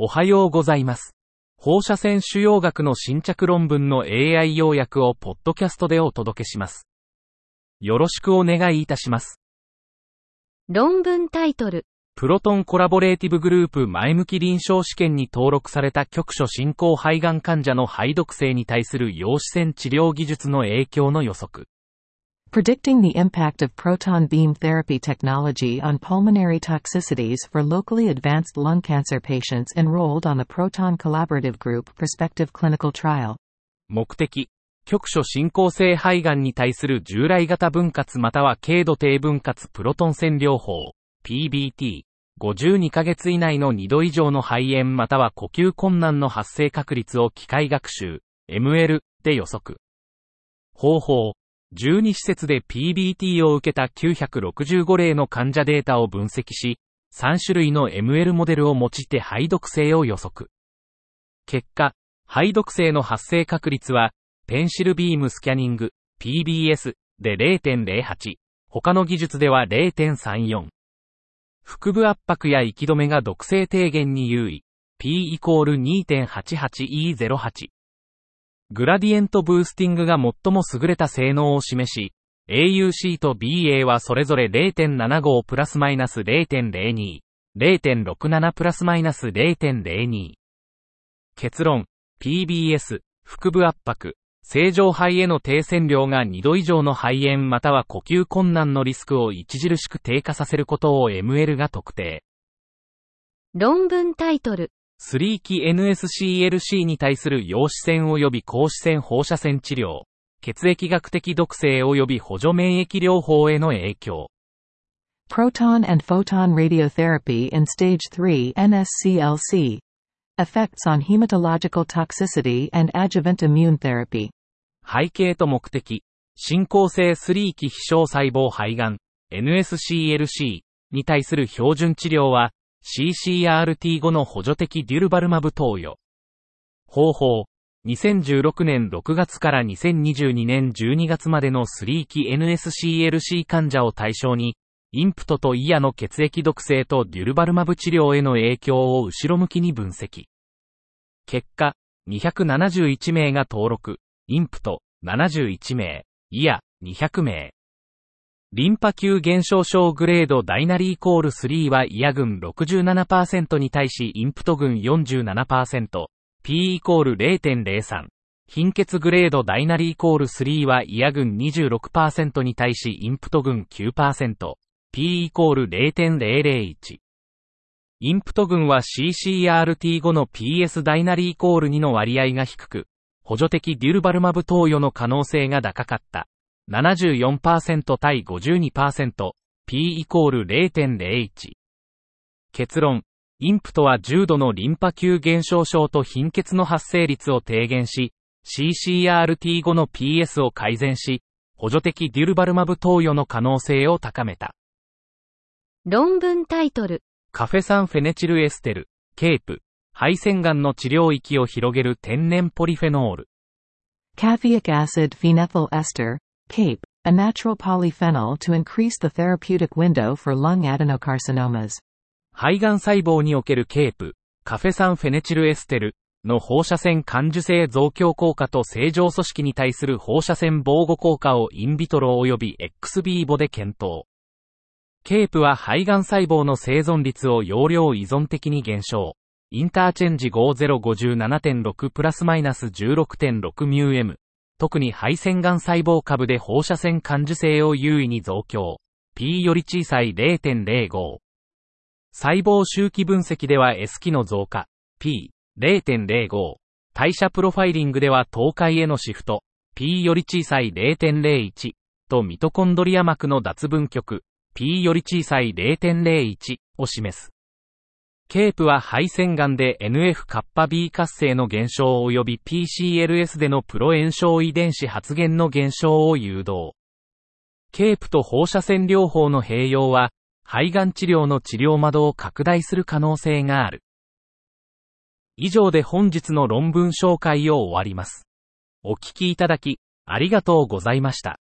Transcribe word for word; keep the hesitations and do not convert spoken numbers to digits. おはようございます。放射線腫瘍学の新着論文の エーアイ 要約をポッドキャストでお届けします。よろしくお願いいたします。論文タイトル。プロトンコラボレーティブグループ前向き臨床試験に登録された局所進行肺がん患者の肺毒性に対する陽子線治療技術の影響の予測。Predicting the impact of proton beam therapy technology on pulmonary toxicities for locally advanced lung cancer patients enrolled on the Proton Collaborative Group prospective clinical trial. 目的、局所進行性肺がんに対する従来型分割または軽度低分割プロトン線療法 ピービーティー ごじゅうにかげつ以内のにど以上の肺炎または呼吸困難の発生確率を機械学習 エムエル で予測。方法じゅうに施設で ピービーティー を受けたきゅうひゃくろくじゅうご例の患者データを分析し、さん種類の エムエル モデルを用いて肺毒性を予測。結果、肺毒性の発生確率は、ペンシルビームスキャニング、ピービーエス で れいてんれいはち、他の技術では れいてんさんよん。腹部圧迫や息止めが毒性低減に優位、P イコール にてんはちはちイーゼロはち。グラディエントブースティングが最も優れた性能を示し、エーユーシー と ビーエー はそれぞれ れいてんななご プラスマイナス れいてんれいに、れいてんろくなな プラスマイナス れいてんれいに。結論、ピービーエス、腹部圧迫、正常肺への低線量がにど以上の肺炎または呼吸困難のリスクを著しく低下させることを エムエル が特定。論文タイトル。さん期 エヌエスシーエルシー に対する陽子線及び光子線放射線治療、血液学的毒性及び補助免疫療法への影響。Proton and Photon Radiotherapy in Stage スリー エヌエスシーエルシー. Effects on Hematological Toxicity and Adjuvant Immune Therapy. 背景と目的、進行性さん期非小細胞肺がん、エヌエスシーエルシー に対する標準治療は、シーシーアールティーご の補助的デュルバルマブ投与。方法、にせんじゅうろくねんろくがつからにせんにじゅうにねんじゅうにがつまでのさん期 エヌエスシーエルシー 患者を対象に、インプトとイアの血液毒性とデュルバルマブ治療への影響を後ろ向きに分析。結果、にひゃくななじゅういち名が登録、インプトななじゅういち名、イアにひゃく名。リンパ球減少症グレードダイナリーコールさんはイア群 ろくじゅうななパーセント に対しインプト群 よんじゅうななパーセント、P イコール れいてんれいさん。貧血グレードダイナリーコールさんはイア群 にじゅうろくパーセント に対しインプト群 きゅうパーセント、P イコール れいてんれいれいいち。インプト群は シーシーアールティーご の ピーエス ダイナリーコールにの割合が低く、補助的デュルバルマブ投与の可能性が高かった。ななじゅうよんパーセント 対 ごじゅうにパーセント、P イコール れいてんれいいち。結論、インプトは重度のリンパ球減少症と貧血の発生率を低減し、シーシーアールティーご の ピーエス を改善し、補助的デュルバルマブ投与の可能性を高めた。論文タイトル。カフェ酸フェネチルエステル、ケープ、肺腺がんの治療域を広げる天然ポリフェノール。Caffeic acid phenethyl esterケーピー, a natural polyphenol to increase the therapeutic window for lung adenocarcinomas. 肺がん細胞における ケーピー、カフェ酸フェネチルエステルの放射線感受性増強効果と正常組織に対する放射線防護効果をインビトロ及び エックス ビーボで検討。ケーピー は肺がん細胞の生存率を容量依存的に減少。インターチェンジ ごせんごじゅうななてんろく プラスマイナス じゅうろくてんろく ミュー M。特に肺腺がん細胞株で放射線感受性を優位に増強。P より小さい れいてんれいご。細胞周期分析では S 期の増加。P、れいてんれいご。代謝プロファイリングでは糖解へのシフト。P より小さい れいてんれいいち。とミトコンドリア膜の脱分極。P より小さい れいてんれいいち を示す。ケーピー は肺腺がんで エヌエフカッパビー 活性の減少及び ピーシーエルエス でのプロ炎症遺伝子発現の減少を誘導。ケーピー と放射線療法の併用は、肺がん治療の治療窓を拡大する可能性がある。以上で本日の論文紹介を終わります。お聞きいただき、ありがとうございました。